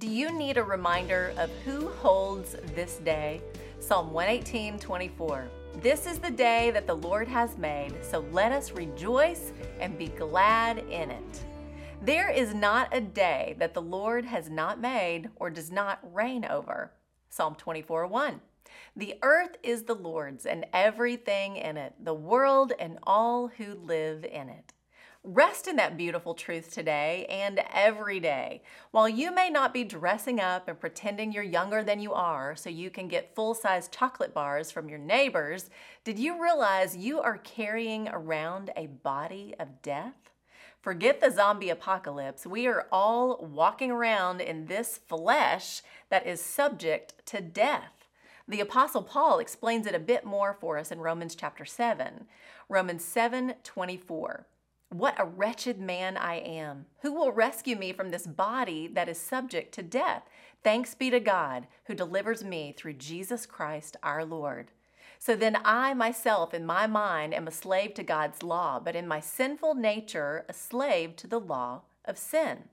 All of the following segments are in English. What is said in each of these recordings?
Do you need a reminder of who holds this day? Psalm 118:24. This is the day that the Lord has made, so let us rejoice and be glad in it. There is not a day that the Lord has not made or does not reign over. Psalm 24:1. The earth is the Lord's and everything in it, the world and all who live in it. Rest in that beautiful truth today and every day. While you may not be dressing up and pretending you're younger than you are so you can get full-size chocolate bars from your neighbors, did you realize you are carrying around a body of death? Forget the zombie apocalypse. We are all walking around in this flesh that is subject to death. The Apostle Paul explains it a bit more for us in Romans chapter 7. Romans 7:24. What a wretched man I am! Who will rescue me from this body that is subject to death? Thanks be to God who delivers me through Jesus Christ our Lord. So then I myself in my mind am a slave to God's law, but in my sinful nature a slave to the law of sin.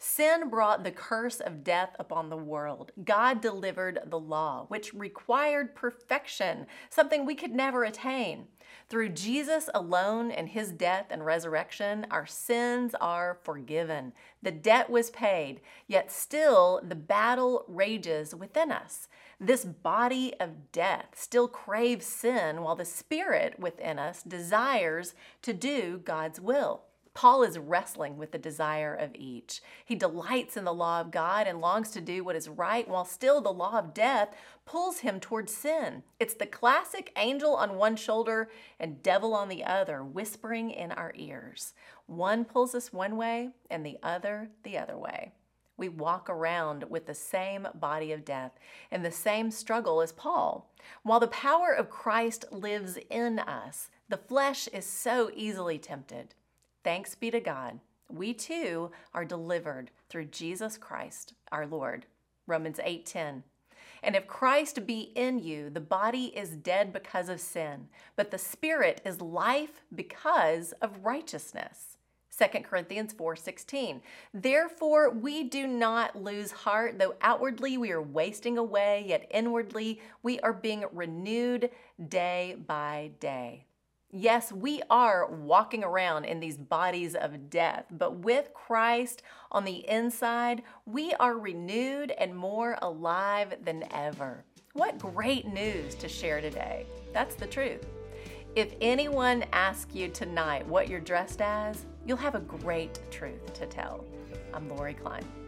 Sin brought the curse of death upon the world. God delivered the law, which required perfection, something we could never attain. Through Jesus alone and his death and resurrection, our sins are forgiven. The debt was paid, yet still the battle rages within us. This body of death still craves sin, while the spirit within us desires to do God's will. Paul is wrestling with the desire of each. He delights in the law of God and longs to do what is right, while still the law of death pulls him towards sin. It's the classic angel on one shoulder and devil on the other, whispering in our ears. One pulls us one way and the other way. We walk around with the same body of death and the same struggle as Paul. While the power of Christ lives in us, the flesh is so easily tempted. Thanks be to God, we too are delivered through Jesus Christ, our Lord. Romans 8:10. And if Christ be in you, the body is dead because of sin, but the spirit is life because of righteousness. 2 Corinthians 4:16. Therefore we do not lose heart, though outwardly we are wasting away, yet inwardly we are being renewed day by day. Yes, we are walking around in these bodies of death, but with Christ on the inside, we are renewed and more alive than ever. What great news to share today. That's the truth. If anyone asks you tonight what you're dressed as, you'll have a great truth to tell. I'm Lori Klein.